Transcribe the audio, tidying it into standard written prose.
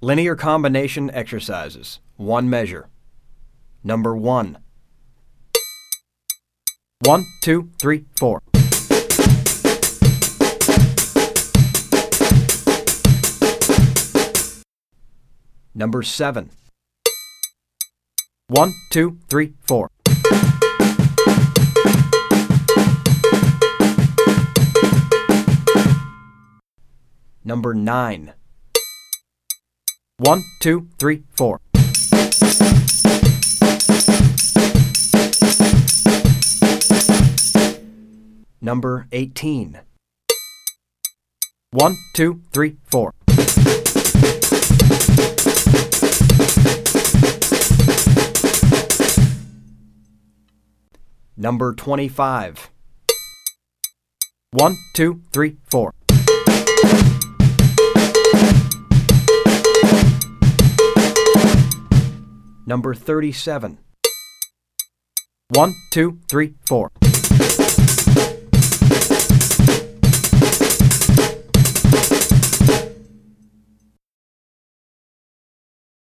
Linear combination exercises. One measure. Number 1. 1, 2, 3, 4. 7. 1, 2, 3, 4. 9. 1, 2, 3, 4. 18. 1, 2, 3, 4. 25. 1, 2, 3, 4. 37. 1, 2, 3, 4.